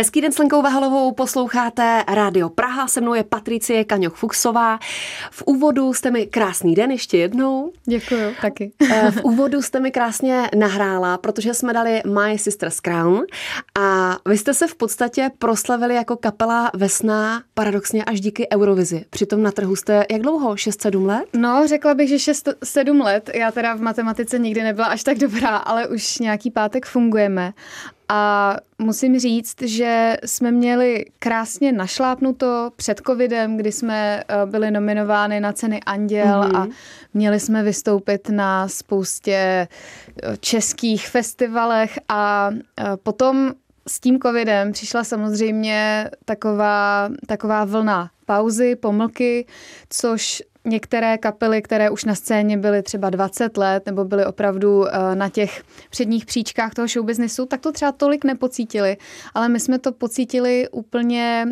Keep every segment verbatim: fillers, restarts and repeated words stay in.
Hezký den s Lenkou Vahalovou, posloucháte Rádio Praha, se mnou je Patricie Kaňok Fuxová. V úvodu jste mi krásný den ještě jednou. Děkuju, taky. V úvodu jste mi krásně nahrála, protože jsme dali My Sister's Crown a vy jste se v podstatě proslavili jako kapela Vesna paradoxně až díky Eurovizi. Přitom na trhu jste jak dlouho? šest sedm let? No, řekla bych, že šest sedm let. Já teda v matematice nikdy nebyla až tak dobrá, ale už nějaký pátek fungujeme. A musím říct, že jsme měli krásně našlápnuto před covidem, kdy jsme byli nominovány na ceny Anděl mm-hmm. a měli jsme vystoupit na spoustě českých festivalech a potom s tím covidem přišla samozřejmě taková, taková vlna pauzy, pomlky, což některé kapely, které už na scéně byly třeba dvacet let nebo byly opravdu na těch předních příčkách toho showbiznisu, tak to třeba tolik nepocítili. Ale my jsme to pocítili úplně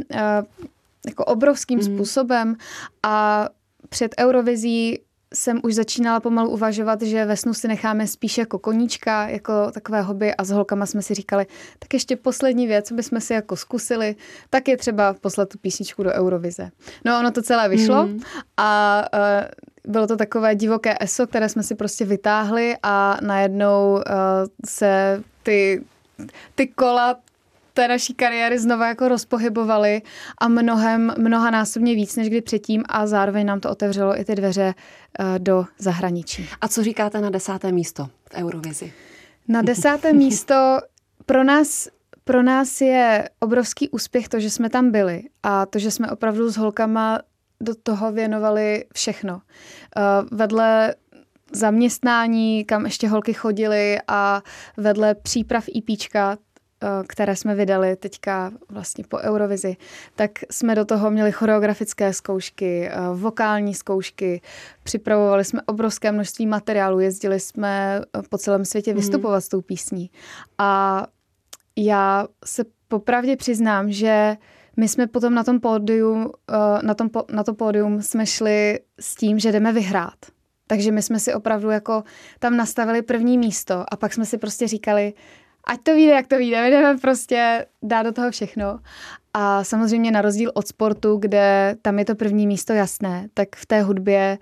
jako obrovským mm. způsobem a před Eurovizí jsem už začínala pomalu uvažovat, že Vesnu si necháme spíš jako koníčka, jako takové hobby a s holkama jsme si říkali, tak ještě poslední věc, co bychom si jako zkusili, tak je třeba poslat tu písničku do Eurovize. No ono to celé vyšlo mm. a uh, bylo to takové divoké eso, které jsme si prostě vytáhli a najednou uh, se ty, ty kola té naší kariéry znova jako rozpohybovaly a mnohem, mnoha násobně víc než kdy předtím a zároveň nám to otevřelo i ty dveře uh, do zahraničí. A co říkáte na desáté místo v Eurovizi? Na desáté místo pro nás, pro nás je obrovský úspěch to, že jsme tam byli a to, že jsme opravdu s holkama do toho věnovali všechno. Uh, vedle zaměstnání, kam ještě holky chodily a vedle příprav EPčka, které jsme vydali teďka vlastně po Eurovizi, tak jsme do toho měli choreografické zkoušky, vokální zkoušky, připravovali jsme obrovské množství materiálu, jezdili jsme po celém světě vystupovat mm. s tou písní. A já se popravdě přiznám, že my jsme potom na tom pódium, na tom, na to pódium jsme šli s tím, že jdeme vyhrát. Takže my jsme si opravdu jako tam nastavili první místo a pak jsme si prostě říkali, ať to vyjde, jak to vyjde, my jdeme prostě dát do toho všechno. A samozřejmě na rozdíl od sportu, kde tam je to první místo jasné, tak v té hudbě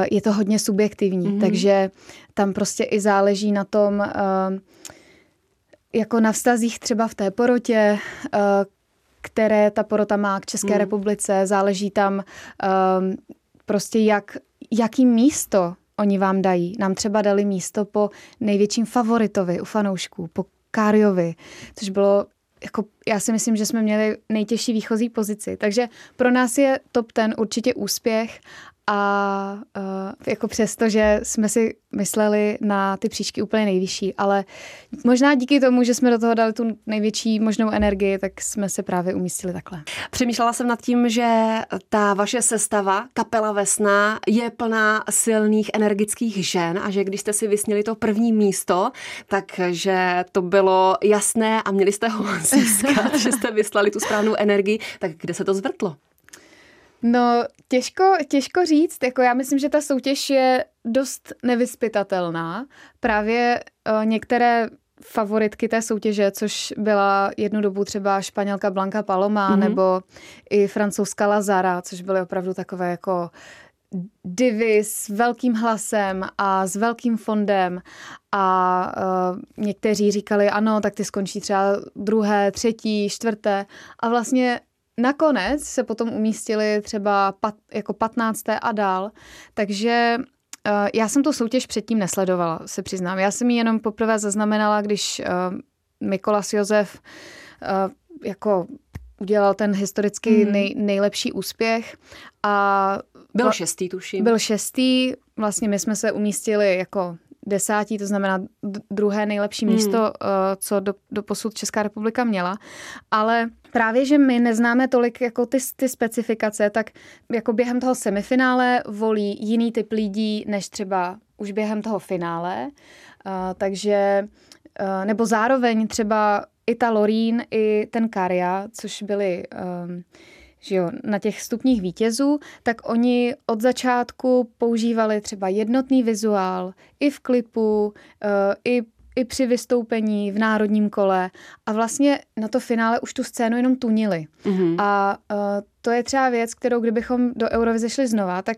uh, je to hodně subjektivní. Mm. Takže tam prostě i záleží na tom, uh, jako na vztazích třeba v té porotě, uh, které ta porota má k České mm. republice. Záleží tam uh, prostě jak, jaký místo oni vám dají. Nám třeba dali místo po největším favoritovi u fanoušků, po Káriovi, což bylo, jako, já si myslím, že jsme měli nejtěžší výchozí pozici. Takže pro nás je top ten určitě úspěch a uh, jako přesto, že jsme si mysleli na ty příčky úplně nejvyšší, ale možná díky tomu, že jsme do toho dali tu největší možnou energii, tak jsme se právě umístili takhle. Přemýšlela jsem nad tím, že ta vaše sestava, kapela Vesna, je plná silných, energických žen a že když jste si vysněli to první místo, takže to bylo jasné a měli jste ho získat, že jste vyslali tu správnou energii, tak kde se to zvrtlo? No, těžko, těžko říct. Jako já myslím, že ta soutěž je dost nevyzpytatelná. Právě uh, některé favoritky té soutěže, což byla jednu dobu třeba Španělka Blanca Paloma mm-hmm. nebo i francouzská Lazara, což byly opravdu takové jako divy s velkým hlasem a s velkým fondem a uh, někteří říkali ano, tak ty skončí třeba druhé, třetí, čtvrté a vlastně nakonec se potom umístili třeba pat, jako patnácté a dál, takže uh, já jsem tu soutěž předtím nesledovala, se přiznám. Já jsem ji jenom poprvé zaznamenala, když uh, Mikolas Josef uh, jako udělal ten historicky mm. nej, nejlepší úspěch a byl šestý, tuším. Byl šestý, vlastně my jsme se umístili jako desátí, to znamená druhé nejlepší mm. místo, co do, do posud Česká republika měla. Ale právě, že my neznáme tolik jako ty, ty specifikace, tak jako během toho semifinále volí jiný typ lidí, než třeba už během toho finále. Uh, takže, uh, nebo zároveň třeba i ta Lorín, i ten Karia, což byly Um, že jo, na těch stupních vítězů, tak oni od začátku používali třeba jednotný vizuál i v klipu, i i při vystoupení v národním kole a vlastně na to finále už tu scénu jenom tunili. Mm-hmm. A uh, to je třeba věc, kterou kdybychom do Eurovize šli znova, tak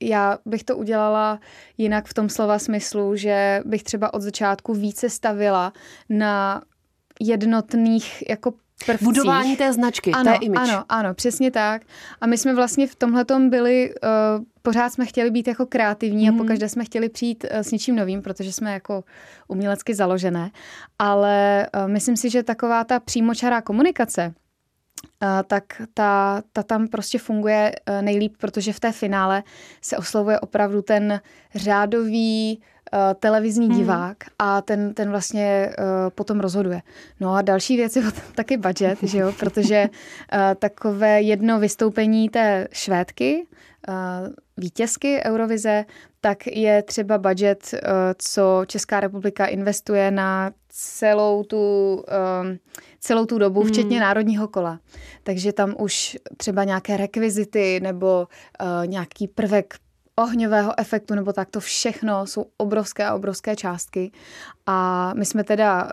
já bych to udělala jinak v tom slova smyslu, že bych třeba od začátku více stavila na jednotných jako prvcích. Budování té značky, ano, té image. Ano, ano, přesně tak. A my jsme vlastně v tomhletom byli, uh, pořád jsme chtěli být jako kreativní hmm. a pokaždé jsme chtěli přijít uh, s něčím novým, protože jsme jako umělecky založené. Ale uh, myslím si, že taková ta přímočará komunikace, Uh, tak ta, ta tam prostě funguje uh, nejlíp, protože v té finále se oslovuje opravdu ten řádový uh, televizní hmm. divák a ten, ten vlastně uh, potom rozhoduje. No a další věc je taky budget, že jo, protože uh, takové jedno vystoupení té Švédky, uh, vítězky Eurovize, tak je třeba budget, uh, co Česká republika investuje na celou tu, uh, celou tu dobu, včetně hmm. národního kola. Takže tam už třeba nějaké rekvizity nebo uh, nějaký prvek ohňového efektu nebo tak, to všechno jsou obrovské a obrovské částky. A my jsme teda uh,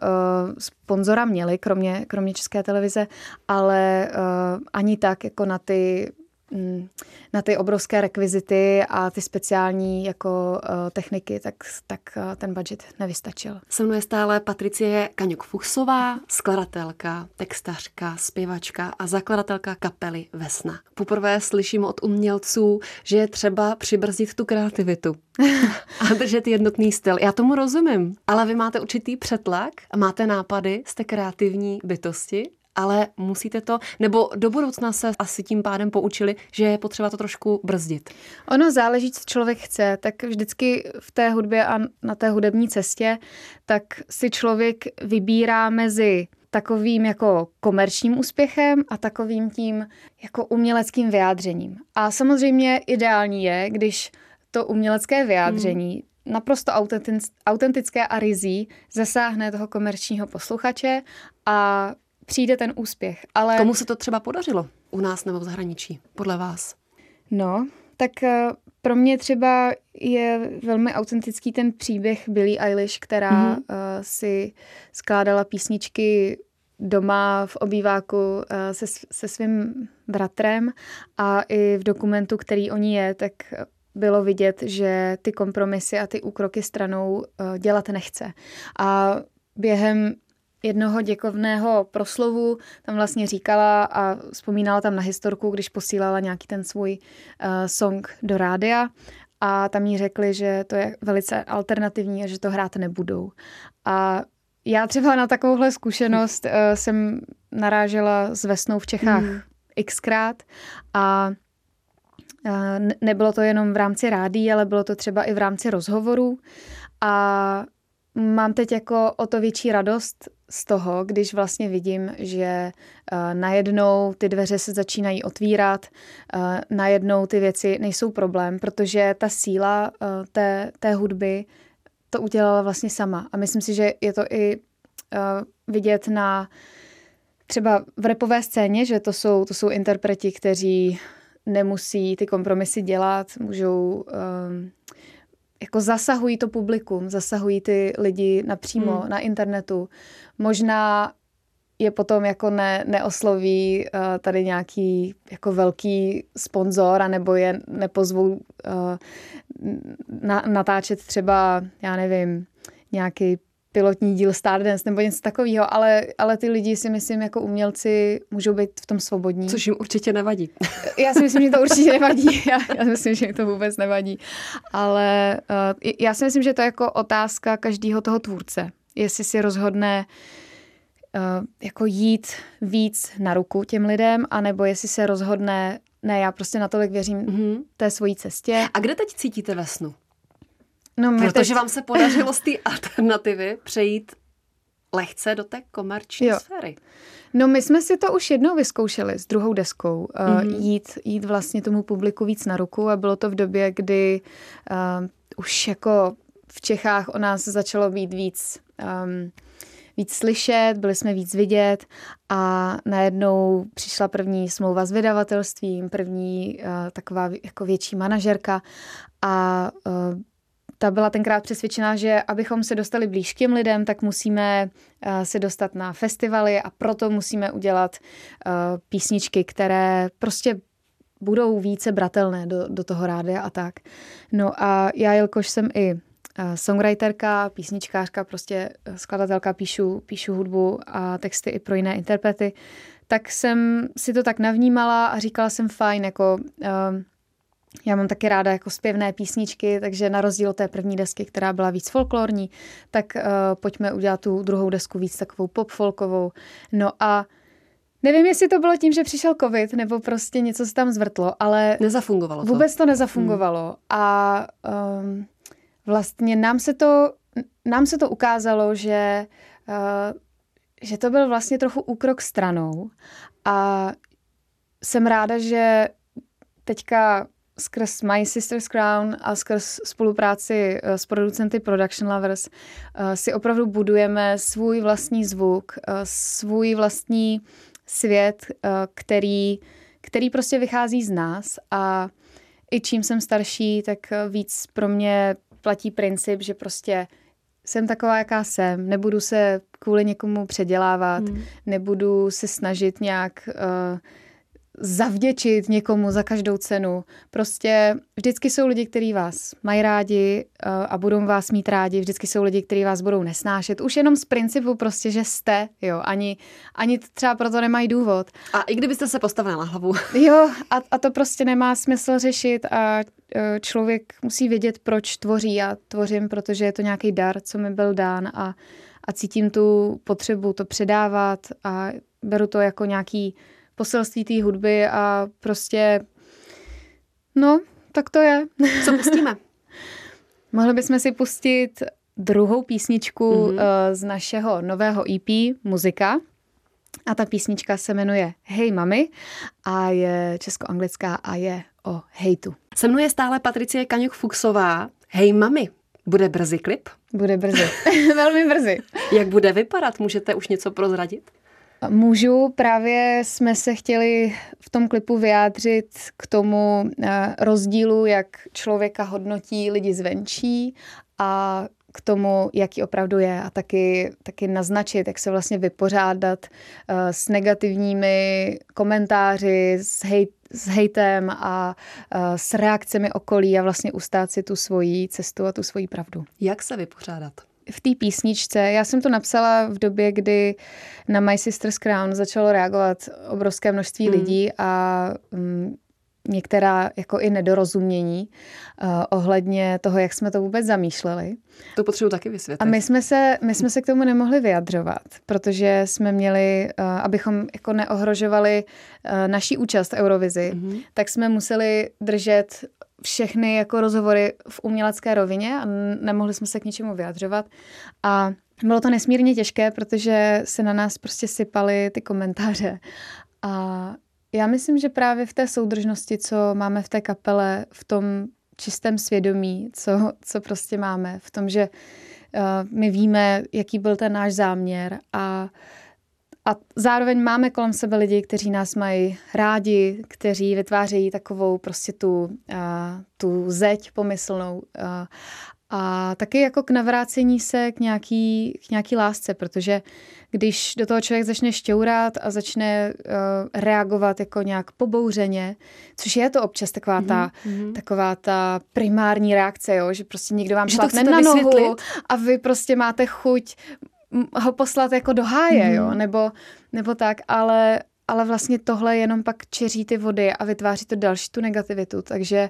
sponzora měli, kromě, kromě České televize, ale uh, ani tak jako na ty na ty obrovské rekvizity a ty speciální jako uh, techniky, tak, tak uh, ten budget nevystačil. Se mnou je stále Patricie Kaňok Fuxová, skladatelka, textařka, zpěvačka a zakladatelka kapely Vesna. Poprvé slyším od umělců, že je třeba přibrzdit tu kreativitu a držet jednotný styl. Já tomu rozumím, ale vy máte určitý přetlak, máte nápady, jste kreativní bytosti, ale musíte to, nebo do budoucna se asi tím pádem poučili, že je potřeba to trošku brzdit. Ono záleží, co člověk chce, tak vždycky v té hudbě a na té hudební cestě, tak si člověk vybírá mezi takovým jako komerčním úspěchem a takovým tím jako uměleckým vyjádřením. A samozřejmě ideální je, když to umělecké vyjádření hmm. naprosto autentické a rizí zasáhne toho komerčního posluchače a přijde ten úspěch, ale... Komu se to třeba podařilo u nás nebo v zahraničí, podle vás? No, tak pro mě třeba je velmi autentický ten příběh Billie Eilish, která mm-hmm. si skládala písničky doma v obýváku se, se svým bratrem a i v dokumentu, který o ní je, tak bylo vidět, že ty kompromisy a ty úkroky stranou dělat nechce. A během jednoho děkovného proslovu tam vlastně říkala a vzpomínala tam na historku, když posílala nějaký ten svůj uh, song do rádia a tam jí řekli, že to je velice alternativní a že to hrát nebudou. A já třeba na takovouhle zkušenost uh, jsem narážela s Vesnou v Čechách mm. xkrát a uh, nebylo to jenom v rámci rádií, ale bylo to třeba i v rámci rozhovorů a mám teď jako o to větší radost z toho, když vlastně vidím, že uh, najednou ty dveře se začínají otvírat, uh, najednou ty věci nejsou problém, protože ta síla uh, té, té hudby to udělala vlastně sama. A myslím si, že je to i uh, vidět na třeba v rapové scéně, že to jsou, to jsou interpreti, kteří nemusí ty kompromisy dělat, můžou... Um, jako zasahují to publikum, zasahují ty lidi napřímo hmm. na internetu. Možná je potom jako ne, neosloví uh, tady nějaký jako velký sponzor, anebo je nepozvou uh, na, natáčet třeba, já nevím, nějaký pilotní díl Stardance nebo něco takového, ale, ale ty lidi si myslím jako umělci můžou být v tom svobodní. Což jim určitě nevadí. Já si myslím, že to určitě nevadí. Já, já si myslím, že jim to vůbec nevadí. Ale uh, já si myslím, že to je jako otázka každého toho tvůrce. Jestli si rozhodne uh, jako jít víc na ruku těm lidem, anebo jestli se rozhodne, ne, já prostě natolik věřím mm-hmm. té svojí cestě. A kde teď cítíte Vesnu? No, protože teď... vám se podařilo z té alternativy přejít lehce do té komerční jo. sféry. No my jsme si to už jednou vyzkoušeli s druhou deskou. Mm-hmm. Uh, jít, jít vlastně tomu publiku víc na ruku a bylo to v době, kdy uh, už jako v Čechách o nás začalo být víc, um, víc slyšet, byli jsme víc vidět a najednou přišla první smlouva s vydavatelstvím, první uh, taková jako větší manažerka a uh, ta byla tenkrát přesvědčená, že abychom se dostali blíž k těm lidem, tak musíme se dostat na festivaly a proto musíme udělat písničky, které prostě budou více bratelné do, do toho rádia a tak. No a já, jelikož jsem i songwriterka, písničkářka, prostě skladatelka, píšu, píšu hudbu a texty i pro jiné interprety, tak jsem si to tak navnímala a říkala jsem fajn, jako uh, já mám taky ráda jako zpěvné písničky, takže na rozdíl od té první desky, která byla víc folklorní, tak uh, pojďme udělat tu druhou desku víc takovou pop-folkovou. No a nevím, jestli to bylo tím, že přišel covid, nebo prostě něco se tam zvrtlo, ale nezafungovalo to. Vůbec to nezafungovalo. Hmm. A um, vlastně nám se to, nám se to ukázalo, že, uh, že to byl vlastně trochu úkrok stranou. A jsem ráda, že teďka skrz My Sister's Crown a skrz spolupráci s producenty Production Lovers uh, si opravdu budujeme svůj vlastní zvuk, uh, svůj vlastní svět, uh, který, který prostě vychází z nás. A i čím jsem starší, tak víc pro mě platí princip, že prostě jsem taková, jaká jsem. Nebudu se kvůli někomu předělávat, hmm. nebudu se snažit nějak uh, zavděčit někomu za každou cenu. Prostě vždycky jsou lidi, kteří vás mají rádi uh, a budou vás mít rádi. Vždycky jsou lidi, kteří vás budou nesnášet. Už jenom z principu prostě, že jste, jo. Ani, ani třeba proto nemají důvod. A i kdybyste se postavili na hlavu. Jo, a, a to prostě nemá smysl řešit a člověk musí vědět, proč tvoří. Já tvořím, protože je to nějaký dar, co mi byl dán a, a cítím tu potřebu to předávat a beru to jako nějaký poselství té hudby a prostě no, tak to je. Co pustíme? Mohli bychom si pustit druhou písničku mm-hmm. z našeho nového E P Muzika. A ta písnička se jmenuje Hej mami a je česko-anglická a je o hejtu. Se mnou je stále Patricie Kaňok Fuxová. Hej mami, bude brzy klip? Bude brzy, velmi brzy. Jak bude vypadat? Můžete už něco prozradit? Můžu, právě jsme se chtěli v tom klipu vyjádřit k tomu rozdílu, jak člověka hodnotí lidi zvenčí a k tomu, jaký opravdu je a taky, taky naznačit, jak se vlastně vypořádat uh, s negativními komentáři, s, hejt, s hejtem a uh, s reakcemi okolí a vlastně ustát si tu svoji cestu a tu svoji pravdu. Jak se vypořádat? V té písničce, já jsem to napsala v době, kdy na My Sister's Crown začalo reagovat obrovské množství hmm. lidí a um, některá jako i nedorozumění uh, ohledně toho, jak jsme to vůbec zamýšleli. To potřebuji taky vysvětlit. A my jsme se, my jsme se k tomu nemohli vyjadřovat, protože jsme měli, uh, abychom jako neohrožovali uh, naší účast v Eurovizi, mm-hmm. tak jsme museli držet všechny jako rozhovory v umělecké rovině a nemohli jsme se k ničemu vyjadřovat. A bylo to nesmírně těžké, protože se na nás prostě sypaly ty komentáře. A já myslím, že právě v té soudržnosti, co máme v té kapele, v tom čistém svědomí, co, co prostě máme, v tom, že uh, my víme, jaký byl ten náš záměr a, a zároveň máme kolem sebe lidi, kteří nás mají rádi, kteří vytvářejí takovou prostě tu, uh, tu zeď pomyslnou uh, a taky jako k navrácení se k nějaký, k nějaký lásce, protože když do toho člověk začne šťourat a začne uh, reagovat jako nějak pobouřeně, což je to občas taková ta, mm-hmm. taková ta primární reakce, jo? Že prostě někdo vám šlapne na vysvětlit. Nohu a vy prostě máte chuť ho poslat jako do háje, mm-hmm. jo? Nebo, nebo tak, ale, ale vlastně tohle jenom pak čeří ty vody a vytváří to další tu negativitu, takže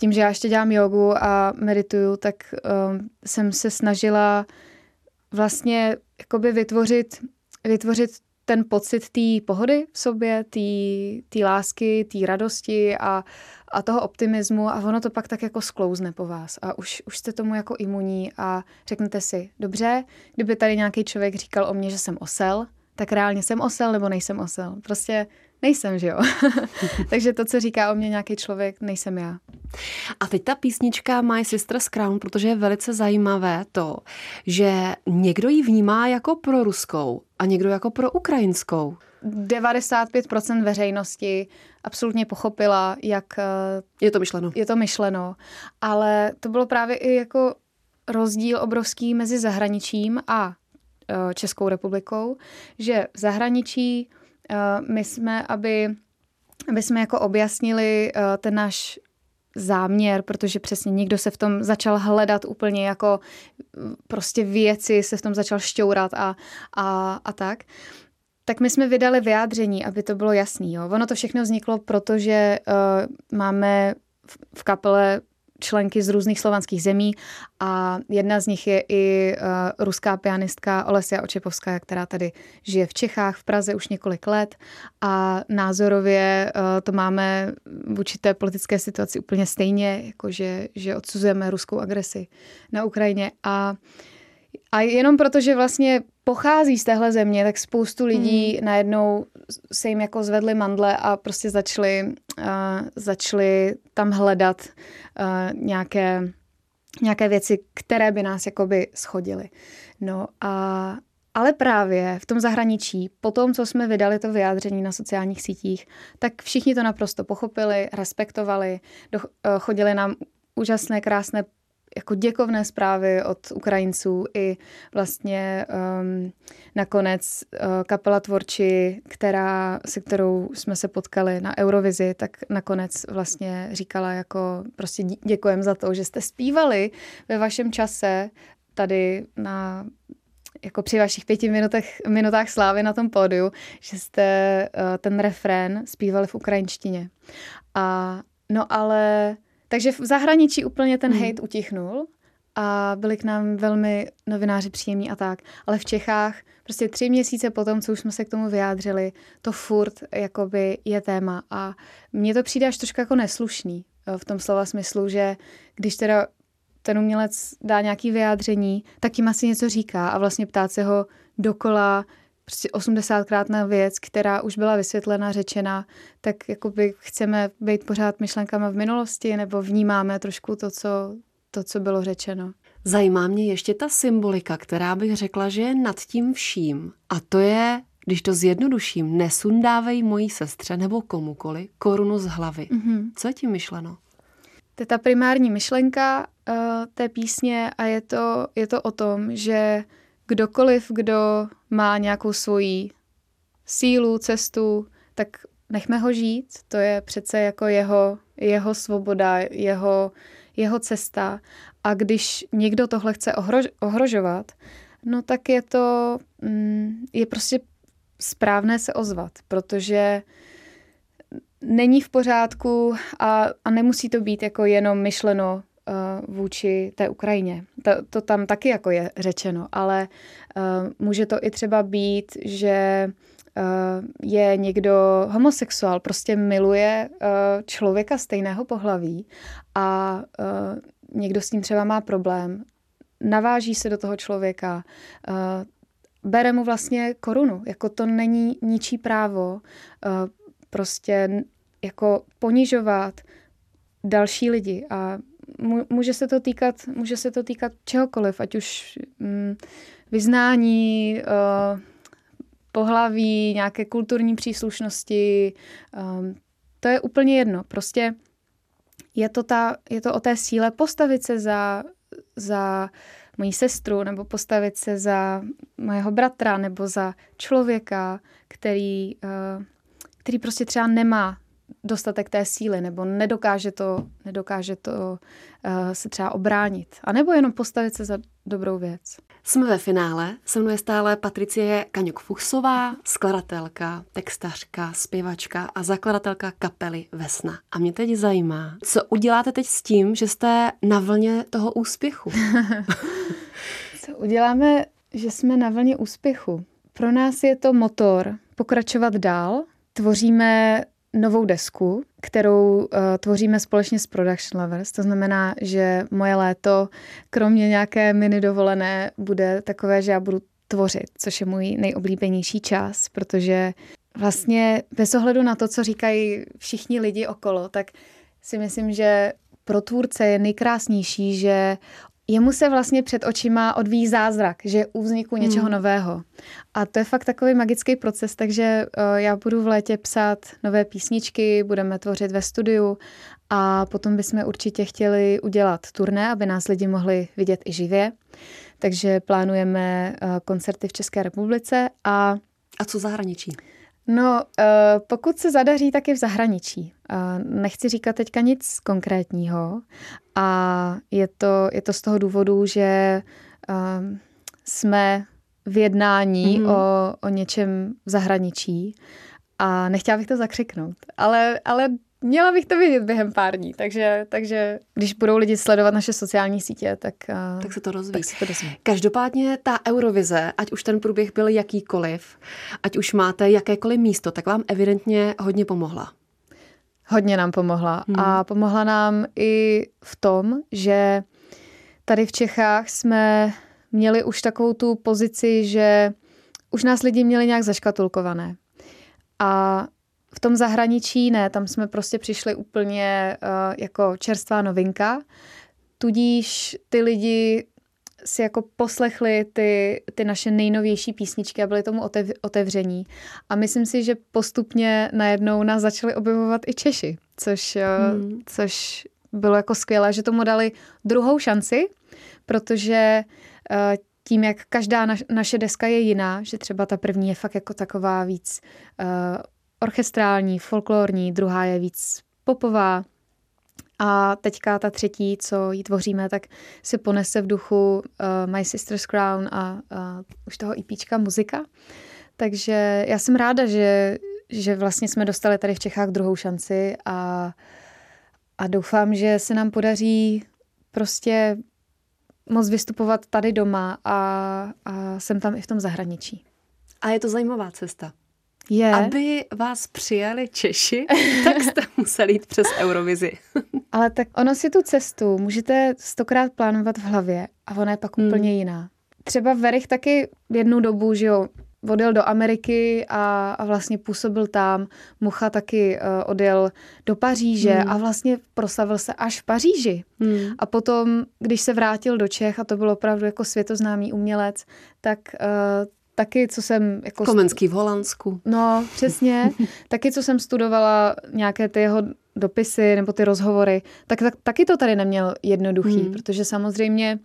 tím, že já ještě dělám jogu a medituju, tak um, jsem se snažila vlastně jakoby vytvořit, vytvořit ten pocit té pohody v sobě, té lásky, té radosti a, a toho optimismu a ono to pak tak jako sklouzne po vás a už, už jste tomu jako imunní a řeknete si, dobře, kdyby tady nějaký člověk říkal o mně, že jsem osel, tak reálně jsem osel nebo nejsem osel. Prostě nejsem, že jo. Takže to, co říká o mě nějaký člověk, nejsem já. A teď ta písnička My Sister's Crown, protože je velice zajímavé to, že někdo ji vnímá jako proruskou a někdo jako proukrajinskou. devadesát pět procent veřejnosti absolutně pochopila, jak... Je to myšleno. Je to myšleno. Ale to bylo právě i jako rozdíl obrovský mezi zahraničím a Českou republikou, že v zahraničí my jsme, aby, aby jsme jako objasnili ten náš záměr, protože přesně někdo se v tom začal hledat úplně jako prostě věci, se v tom začal šťourat a, a, a tak. Tak my jsme vydali vyjádření, aby to bylo jasný. Jo. Ono to všechno vzniklo, protože uh, máme v, v kapele členky z různých slovanských zemí a jedna z nich je i uh, ruská pianistka Olesia Očepovská, která tady žije v Čechách, v Praze už několik let a názorově uh, to máme vůči té politické situaci úplně stejně, jakože že odsuzujeme ruskou agresi na Ukrajině a A jenom protože vlastně pochází z téhle země, tak spoustu lidí hmm. najednou se jim jako zvedly mandle a prostě začali, uh, začali tam hledat uh, nějaké, nějaké věci, které by nás jakoby shodily. No a, ale právě v tom zahraničí, po tom, co jsme vydali to vyjádření na sociálních sítích, tak všichni to naprosto pochopili, respektovali, do, uh, chodili nám úžasné, krásné jako děkovné zprávy od Ukrajinců i vlastně um, nakonec uh, kapela Tvorchi, která, se kterou jsme se potkali na Eurovizi, tak nakonec vlastně říkala jako prostě děkujem za to, že jste zpívali ve vašem čase tady na, jako při vašich pěti minutách, minutách slávy na tom pódiu, že jste uh, ten refrén zpívali v ukrajinštině. A no ale... Takže v zahraničí úplně ten hejt utichnul a byli k nám velmi novináři příjemní a tak. Ale v Čechách prostě tři měsíce potom, co už jsme se k tomu vyjádřili, to furt jakoby je téma. A mně to přijde až trošku jako neslušný v tom slova smyslu, že když teda ten umělec dá nějaké vyjádření, tak jim asi něco říká a vlastně ptát se ho dokola prostě osmdesátkrát na věc, která už byla vysvětlena, řečena, tak jakoby chceme být pořád myšlenkama v minulosti nebo vnímáme trošku to, co, to, co bylo řečeno. Zajímá mě ještě ta symbolika, která bych řekla, že je nad tím vším. A to je, když to zjednoduším, nesundávej mojí sestře nebo komukoli korunu z hlavy. Mm-hmm. Co je tím myšleno? To je ta primární myšlenka uh, té písně a je to, je to o tom, že kdokoliv, kdo má nějakou svoji sílu, cestu, tak nechme ho žít. To je přece jako jeho, jeho svoboda, jeho, jeho cesta. A když někdo tohle chce ohrož, ohrožovat, no tak je to, je prostě správné se ozvat, protože není v pořádku a, a nemusí to být jako jenom myšleno vůči té Ukrajině. To, to tam taky jako je řečeno, ale uh, může to i třeba být, že uh, je někdo homosexuál, prostě miluje uh, člověka stejného pohlaví a uh, někdo s ním třeba má problém, naváží se do toho člověka, uh, bere mu vlastně korunu. Jako to není ničí právo uh, prostě jako ponižovat další lidi a může se to týkat, může se to týkat čehokoliv, ať už mm, vyznání, uh, pohlaví, nějaké kulturní příslušnosti. Um, to je úplně jedno. Prostě je to, ta, je to o té síle postavit se za, za moji sestru nebo postavit se za mého bratra nebo za člověka, který, uh, který prostě třeba nemá dostatek té síly, nebo nedokáže to, nedokáže to uh, se třeba obránit. A nebo jenom postavit se za dobrou věc. Jsme ve finále. Se mnou je stále Patricie Kaňok Fuxová, skladatelka, textařka, zpěvačka a zakladatelka kapely Vesna. A mě teď zajímá, co uděláte teď s tím, že jste na vlně toho úspěchu? Co uděláme, že jsme na vlně úspěchu? Pro nás je to motor pokračovat dál. Tvoříme novou desku, kterou uh, tvoříme společně s Production Lovers. To znamená, že moje léto, kromě nějaké mini dovolené, bude takové, že já budu tvořit, což je můj nejoblíbenější čas, protože vlastně bez ohledu na to, co říkají všichni lidi okolo, tak si myslím, že pro tvůrce je nejkrásnější, že jemu se vlastně před očima odvíjí zázrak, že je u vzniku něčeho hmm. nového. A to je fakt takový magický proces, takže já budu v létě psát nové písničky, budeme tvořit ve studiu a potom bychom určitě chtěli udělat turné, aby nás lidi mohli vidět i živě. Takže plánujeme koncerty v České republice. A, a co zahraničí? No, pokud se zadaří, tak i v zahraničí. Nechci říkat teďka nic konkrétního a je to, je to z toho důvodu, že jsme v jednání mm-hmm. o, o něčem v zahraničí a nechtěla bych to zakřiknout, ale, ale měla bych to vědět během pár dní, takže, takže když budou lidi sledovat naše sociální sítě, tak, tak se to rozvíjí. Každopádně ta Eurovize, ať už ten průběh byl jakýkoliv, ať už máte jakékoliv místo, tak vám evidentně hodně pomohla. Hodně nám pomohla hmm. a pomohla nám i v tom, že tady v Čechách jsme měli už takovou tu pozici, že už nás lidi měli nějak zaškatulkované. A v tom zahraničí ne, tam jsme prostě přišli úplně uh, jako čerstvá novinka, tudíž ty lidi si jako poslechli ty, ty naše nejnovější písničky a byli tomu otev, otevření. A myslím si, že postupně najednou nás začali objevovat i Češi, což, hmm. uh, což bylo jako skvělé, že tomu dali druhou šanci, protože uh, tím, jak každá naš, naše deska je jiná, že třeba ta první je fakt jako taková víc uh, orchestrální, folklorní, druhá je víc popová a teďka ta třetí, co ji tvoříme, tak se ponese v duchu uh, My Sister's Crown a uh, už toho EPčka Muzika. Takže já jsem ráda, že, že vlastně jsme dostali tady v Čechách druhou šanci a, a doufám, že se nám podaří prostě moc vystupovat tady doma a, a jsem tam i v tom zahraničí. A je to zajímavá cesta. Je. Aby vás přijali Češi, tak jste museli jít přes Eurovizi. Ale tak ono si tu cestu můžete stokrát plánovat v hlavě a ona je pak hmm. úplně jiná. Třeba Werich taky jednu dobu, že jo, odjel do Ameriky a, a vlastně působil tam. Mucha taky uh, odjel do Paříže hmm. a vlastně proslavil se až v Paříži. Hmm. A potom, když se vrátil do Čech, a to byl opravdu jako světoznámý umělec, tak... Uh, Taky, co jsem... Jako Komenský v Holandsku. No, přesně. Taky, co jsem studovala nějaké ty jeho dopisy nebo ty rozhovory, tak, tak taky to tady neměl jednoduchý, hmm. protože samozřejmě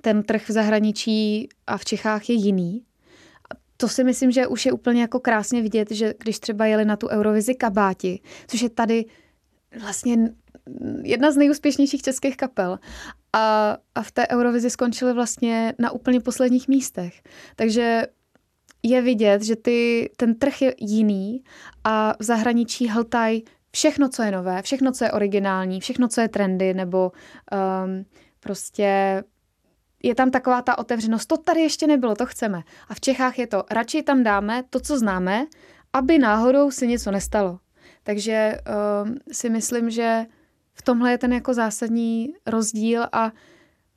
ten trh v zahraničí a v Čechách je jiný. A to si myslím, že už je úplně jako krásně vidět, že když třeba jeli na tu Eurovizi Kabáti, což je tady vlastně jedna z nejúspěšnějších českých kapel, A, a v té Eurovizi skončili vlastně na úplně posledních místech. Takže je vidět, že ty, ten trh je jiný a v zahraničí hltají všechno, co je nové, všechno, co je originální, všechno, co je trendy, nebo um, prostě je tam taková ta otevřenost. To tady ještě nebylo, to chceme. A v Čechách je to, radši tam dáme to, co známe, aby náhodou se něco nestalo. Takže um, si myslím, že v tomhle je ten jako zásadní rozdíl a,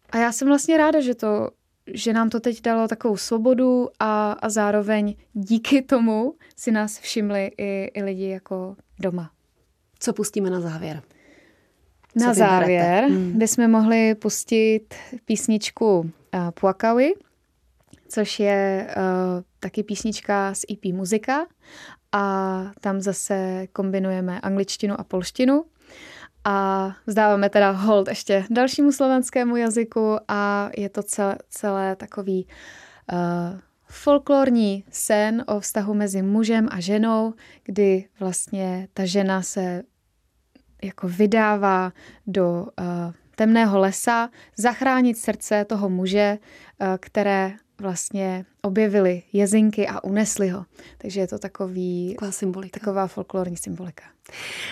a já jsem vlastně ráda, že, to, že nám to teď dalo takovou svobodu a, a zároveň díky tomu si nás všimli i, i lidi jako doma. Co pustíme na závěr? Co na závěr hmm. bychom mohli pustit písničku uh, Puakawi, což je uh, taky písnička z E P Muzika a tam zase kombinujeme angličtinu a polštinu. A vzdáváme teda hold ještě dalšímu slovanskému jazyku a je to celé, celé takový uh, folklorní sen o vztahu mezi mužem a ženou, kdy vlastně ta žena se jako vydává do uh, temného lesa zachránit srdce toho muže, uh, které vlastně objevily jezinky a unesly ho. Takže je to takový, taková, taková folklorní symbolika.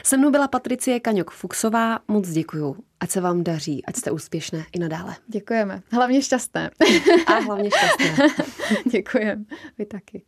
Se mnou byla Patricie Kaňok Fuxová. Moc děkuju. Ať se vám daří, ať jste úspěšné i nadále. Děkujeme. Hlavně šťastné. A hlavně šťastné. Děkujeme. Vy taky.